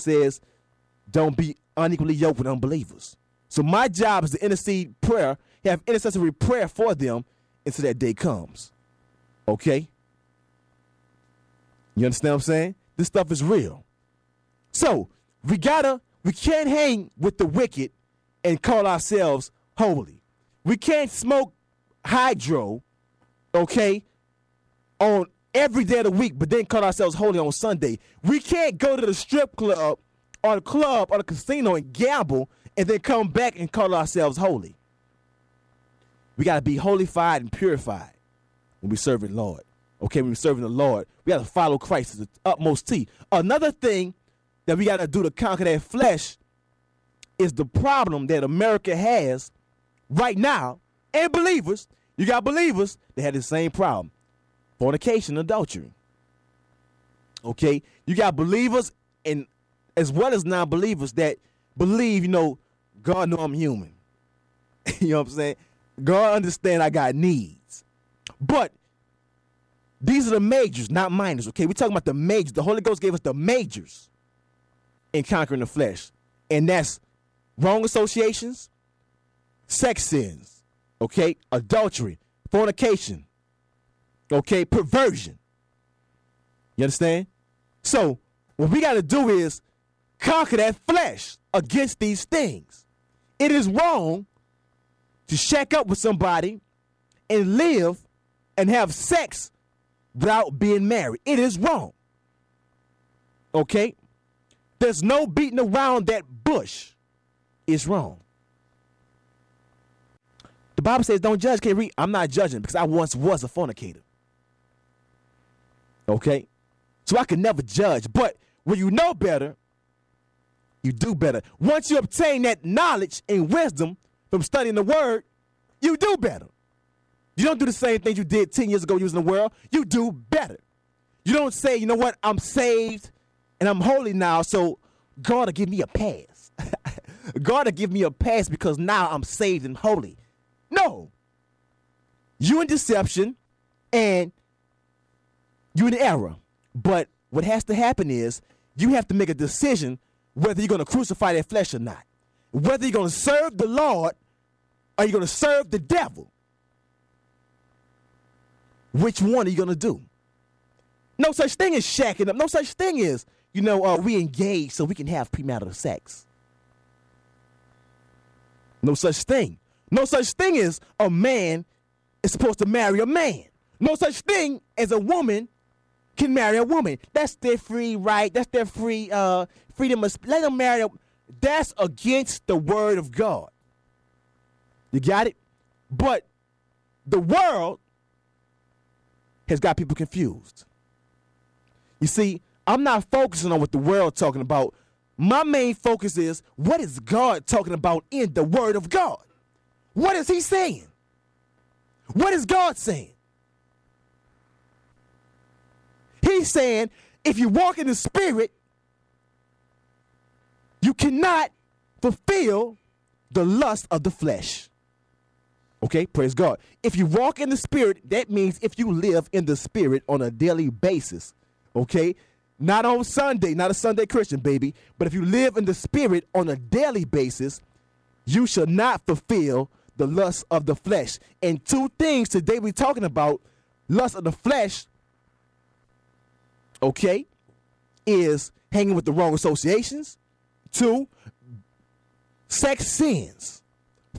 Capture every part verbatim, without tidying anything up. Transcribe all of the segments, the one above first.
says, don't be unequally yoked with unbelievers. So my job is to intercede prayer, have intercessory prayer for them until that day comes. Okay? You understand what I'm saying? This stuff is real. So we gotta, we can't hang with the wicked and call ourselves holy. We can't smoke hydro, okay, on every day of the week, but then call ourselves holy on Sunday. We can't go to the strip club or the club or the casino and gamble and then come back and call ourselves holy. We got to be holified and purified when we serve the Lord. Okay, when we're serving the Lord, we got to follow Christ to the utmost T. Another thing that we got to do to conquer that flesh is the problem that America has right now. And believers, you got believers that had the same problem. Fornication, adultery. Okay, you got believers and as well as non-believers that believe, you know, God know I'm human. You know what I'm saying? God understand I got needs. But these are the majors, not minors, okay? We're talking about the majors. The Holy Ghost gave us the majors in conquering the flesh. And that's wrong associations, sex sins, okay? Adultery, fornication, okay? Perversion. You understand? So what we got to do is conquer that flesh against these things. It is wrong to shack up with somebody and live and have sex without being married. It is wrong. Okay? There's no beating around that bush. It's wrong. The Bible says don't judge, can't read. I'm not judging because I once was a fornicator. Okay? So I could never judge. But when you know better, you do better. Once you obtain that knowledge and wisdom from studying the word, you do better. You don't do the same thing you did ten years ago using the world. You do better. You don't say, you know what, I'm saved and I'm holy now, so God will give me a pass. God will give me a pass because now I'm saved and holy. No. You in deception and you in error. But what has to happen is you have to make a decision whether you're going to crucify that flesh or not. Whether you're going to serve the Lord or you're going to serve the devil. Which one are you going to do? No such thing as shacking up. No such thing as, you know, uh, we engage so we can have premarital sex. No such thing. No such thing as a man is supposed to marry a man. No such thing as a woman can marry a woman. That's their free right. That's their free uh, freedom. Of, let them marry. A, that's against the word of God. You got it? But the world has got people confused. You see, I'm not focusing on what the world talking about. My main focus is, what is God talking about in the word of God? What is he saying? What is God saying? He's saying, if you walk in the spirit, you cannot fulfill the lust of the flesh. Okay, praise God. If you walk in the spirit, that means if you live in the spirit on a daily basis, okay? Not on Sunday, not a Sunday Christian, baby, but if you live in the spirit on a daily basis, you shall not fulfill the lust of the flesh. And two things today we're talking about, lust of the flesh, okay, is hanging with the wrong associations. Two, sex sins,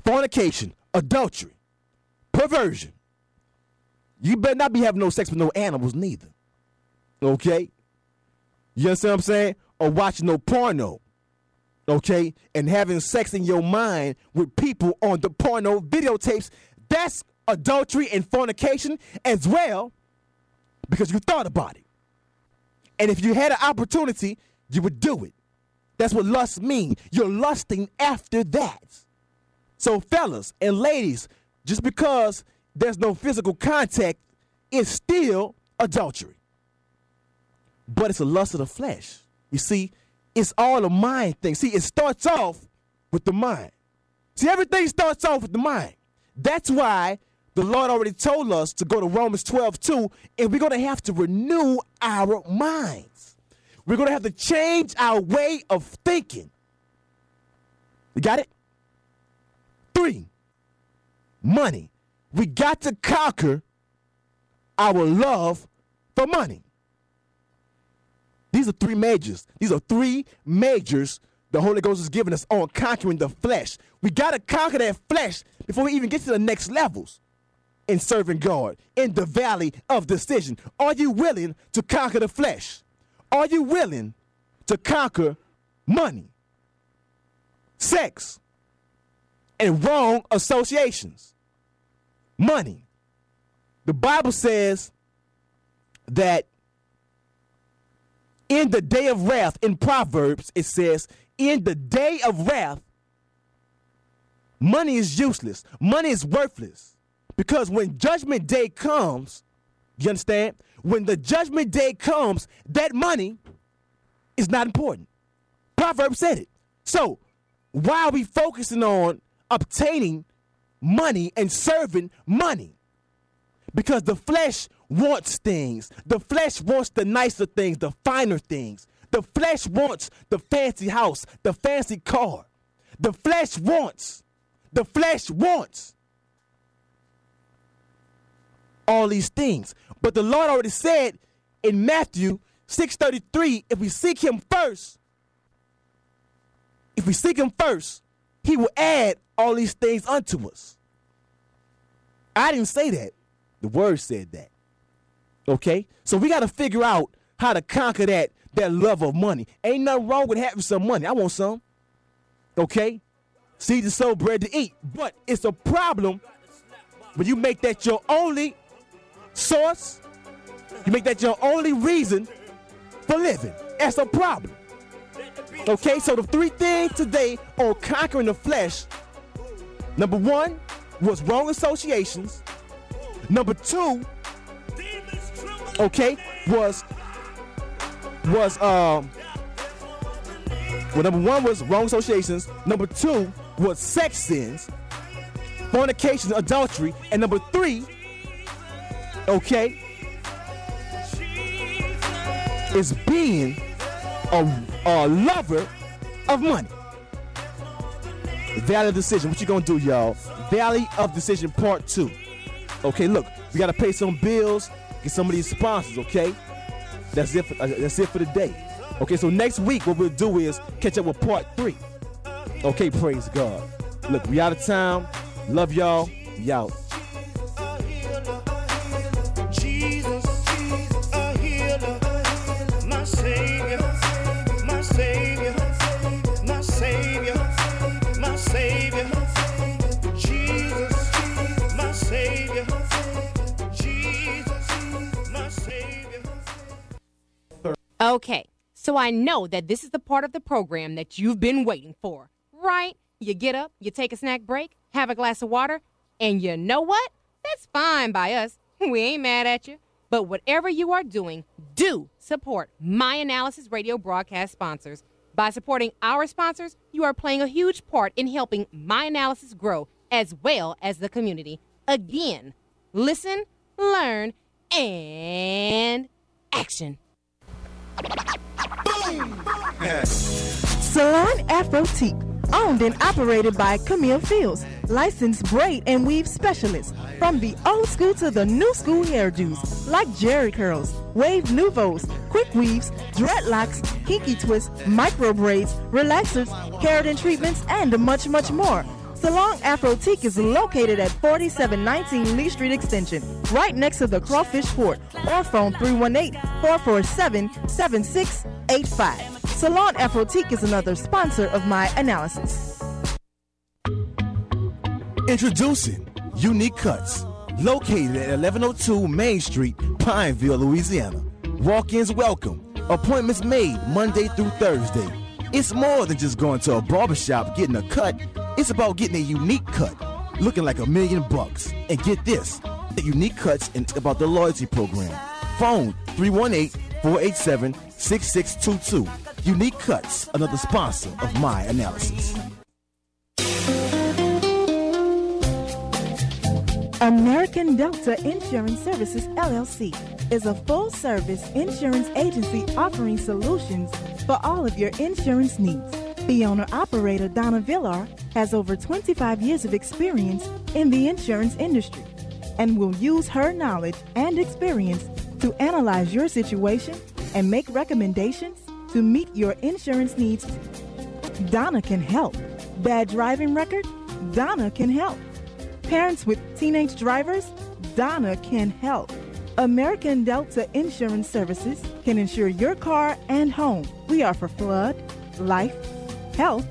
fornication, adultery, perversion. You better not be having no sex with no animals neither. Okay? You understand what I'm saying? Or watching no porno. Okay? And having sex in your mind with people on the porno videotapes. That's adultery and fornication as well because you thought about it. And if you had an opportunity, you would do it. That's what lust means. You're lusting after that. So fellas and ladies, just because there's no physical contact, it's still adultery. But it's a lust of the flesh. You see, it's all a mind thing. See, it starts off with the mind. See, everything starts off with the mind. That's why the Lord already told us to go to Romans twelve two, and we're going to have to renew our minds. We're going to have to change our way of thinking. You got it? Three, money. We got to conquer our love for money. These are three majors. These are three majors the Holy Ghost has given us on conquering the flesh. We got to conquer that flesh before we even get to the next levels in serving God in the valley of decision. Are you willing to conquer the flesh? Are you willing to conquer money, sex, and wrong associations? Money. The Bible says that in the day of wrath, in Proverbs, it says, in the day of wrath, money is useless. Money is worthless. Because when judgment day comes, you understand? When the judgment day comes, that money is not important. Proverbs said it. So why are we focusing on obtaining money and serving money? Because the flesh wants things. The flesh wants the nicer things, the finer things. The flesh wants the fancy house, the fancy car. The flesh wants, the flesh wants all these things. But the Lord already said in Matthew six thirty-three, if we seek him first, if we seek him first, he will add all these things unto us. I didn't say that. The word said that. Okay? So we got to figure out how to conquer that, that love of money. Ain't nothing wrong with having some money. I want some. Okay? Seed to sow, bread to eat. But it's a problem when you make that your only source. You make that your only reason for living. That's a problem. Okay? So the three things today on conquering the flesh. Number one was wrong associations. Number two, okay, was, was, um, well, number one was wrong associations. Number two was sex sins, fornication, adultery. And number three, okay, is being a, a lover of money. Valley of Decision. What you gonna do, y'all? Valley of Decision Part two. Okay, look, we got to pay some bills, get some of these sponsors, okay? That's it, for, uh, that's it for the day. Okay, so next week what we'll do is catch up with part three. Okay, praise God. Look, we out of time. Love y'all. We out. Okay, so I know that this is the part of the program that you've been waiting for, right? You get up, you take a snack break, have a glass of water, and you know what? That's fine by us. We ain't mad at you. But whatever you are doing, do support My Analysis Radio Broadcast sponsors. By supporting our sponsors, you are playing a huge part in helping My Analysis grow as well as the community. Again, listen, learn, and action. Boom. Salon Afrotique, owned and operated by Camille Fields, licensed braid and weave specialist. From the old school to the new school hairdos, like jerry curls, wave nouveaus, quick weaves, dreadlocks, kinky twists, micro braids, relaxers, keratin treatments, and much, much more. Salon Afrotique is located at forty-seven nineteen Lee Street Extension, right next to the Crawfish Fort, or phone three one eight, four four seven, seven six eight five. Salon Afrotique is another sponsor of My Analysis. Introducing Unique Cuts, located at eleven oh two Main Street, Pineville, Louisiana. Walk-ins welcome. Appointments made Monday through Thursday. It's more than just going to a barbershop getting a cut. It's about getting a unique cut, looking like a million bucks. And get this, the Unique Cuts and about the loyalty program. Phone three one eight, four eight seven, six six two two. Unique Cuts, another sponsor of My Analysis. American Delta Insurance Services L L C. is a full-service insurance agency offering solutions for all of your insurance needs. The owner-operator, Donna Villar, has over twenty-five years of experience in the insurance industry and will use her knowledge and experience to analyze your situation and make recommendations to meet your insurance needs. Donna can help. Bad driving record? Donna can help. Parents with teenage drivers? Donna can help. American Delta Insurance Services can insure your car and home. We offer flood, life, health,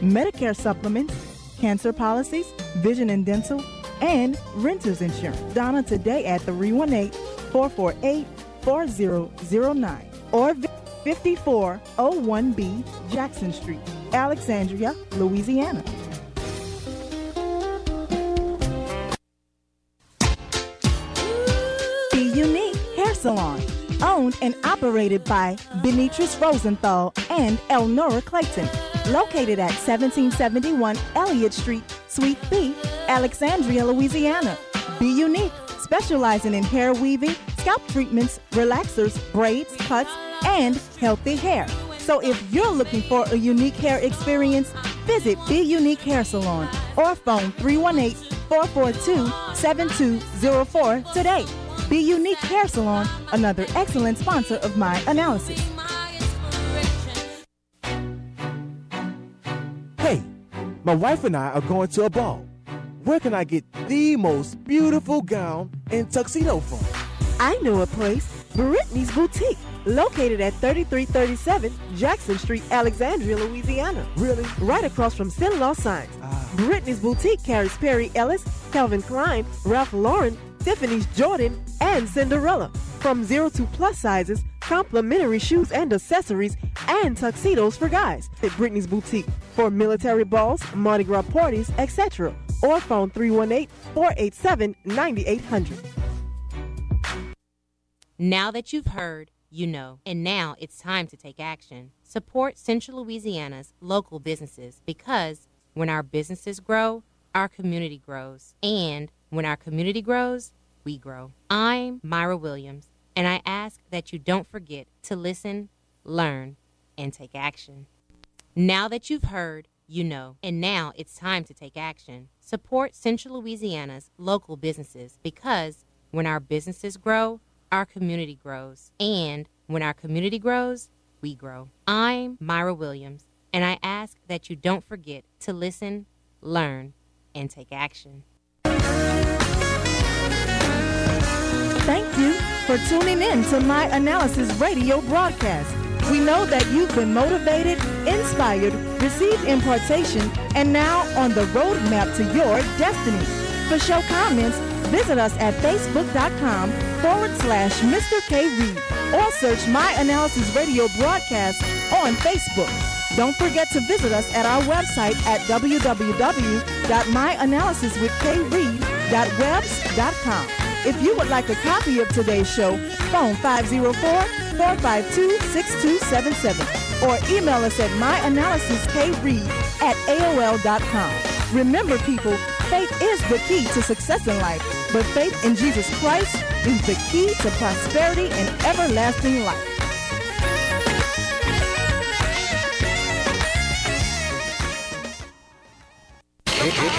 Medicare supplements, cancer policies, vision and dental, and renter's insurance. Donna today at three one eight, four four eight, four zero zero nine or fifty-four oh one B Jackson Street, Alexandria, Louisiana. Be Unique Hair Salon, owned and operated by Benetris Rosenthal and Elnora Clayton, located at seventeen seventy-one Elliott Street, Suite B, Alexandria, Louisiana. Be Unique, specializing in hair weaving, scalp treatments, relaxers, braids, cuts, and healthy hair. So if you're looking for a unique hair experience, visit Be Unique Hair Salon or phone three one eight, four four two, seven two zero four today. Be Unique Hair Salon, another excellent sponsor of My Analysis. Hey, my wife and I are going to a ball. Where can I get the most beautiful gown and tuxedo from? I know a place, Brittany's Boutique, located at thirty-three thirty-seven Jackson Street, Alexandria, Louisiana. Really? Right across from Cinelaw Signs. Ah. Brittany's Boutique carries Perry Ellis, Calvin Klein, Ralph Lauren, Tiffany's Jordan, and Cinderella. From zero to plus sizes, complimentary shoes and accessories, and tuxedos for guys at Brittany's Boutique for military balls, Mardi Gras parties, et cetera. Or phone three one eight, four eight seven, nine eight zero zero. Now that you've heard, you know, and now it's time to take action. Support Central Louisiana's local businesses, because when our businesses grow, our community grows. And when our community grows, we grow. I'm Myra Williams, and I ask that you don't forget to listen, learn, and take action. Now that you've heard, you know, and now it's time to take action. Support Central Louisiana's local businesses, because when our businesses grow, our community grows. And when our community grows, we grow. I'm Myra Williams, and I ask that you don't forget to listen, learn, and take action. Thank you for tuning in to My Analysis Radio Broadcast. We know that you've been motivated, inspired, received impartation, and now on the roadmap to your destiny. For show comments, visit us at facebook.com forward slash Mr. K. Reed or search My Analysis Radio Broadcast on Facebook. Don't forget to visit us at our website at w w w dot my analysis with k reed dot webs dot com. If you would like a copy of today's show, phone five oh four, four five two, six two seven seven or email us at my analysis k reed at a o l dot com. Remember, people, faith is the key to success in life, but faith in Jesus Christ is the key to prosperity and everlasting life. K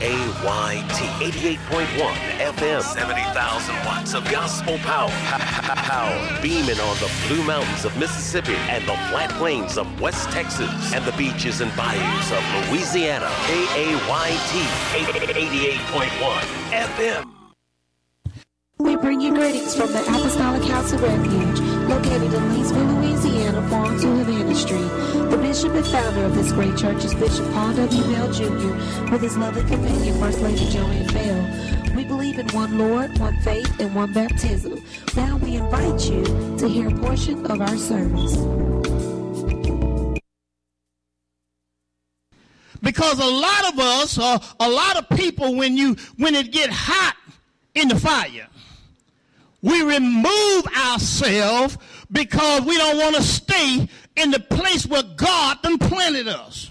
A Y T eighty-eight point one F M, seventy thousand watts of gospel power, power beaming on the Blue Mountains of Mississippi and the flat plains of West Texas and the beaches and bayous of Louisiana. K A Y T eighty-eight point one F M. We bring you greetings from the Apostolic House of Refuge, located in Leesville, Louisiana, far to Havana Street. The bishop and founder of this great church is Bishop Paul W. Bell Junior with his lovely companion, First Lady Joanne Bell. We believe in one Lord, one faith, and one baptism. Now we invite you to hear a portion of our service. Because a lot of us, uh, a lot of people, when you when it get hot in the fire, we remove ourselves because we don't want to stay in the place where God done planted us.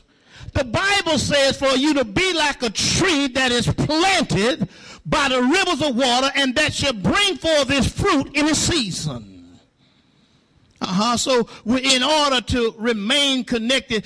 The Bible says for you to be like a tree that is planted by the rivers of water, and that shall bring forth its fruit in its season. Uh-huh. So in order to remain connected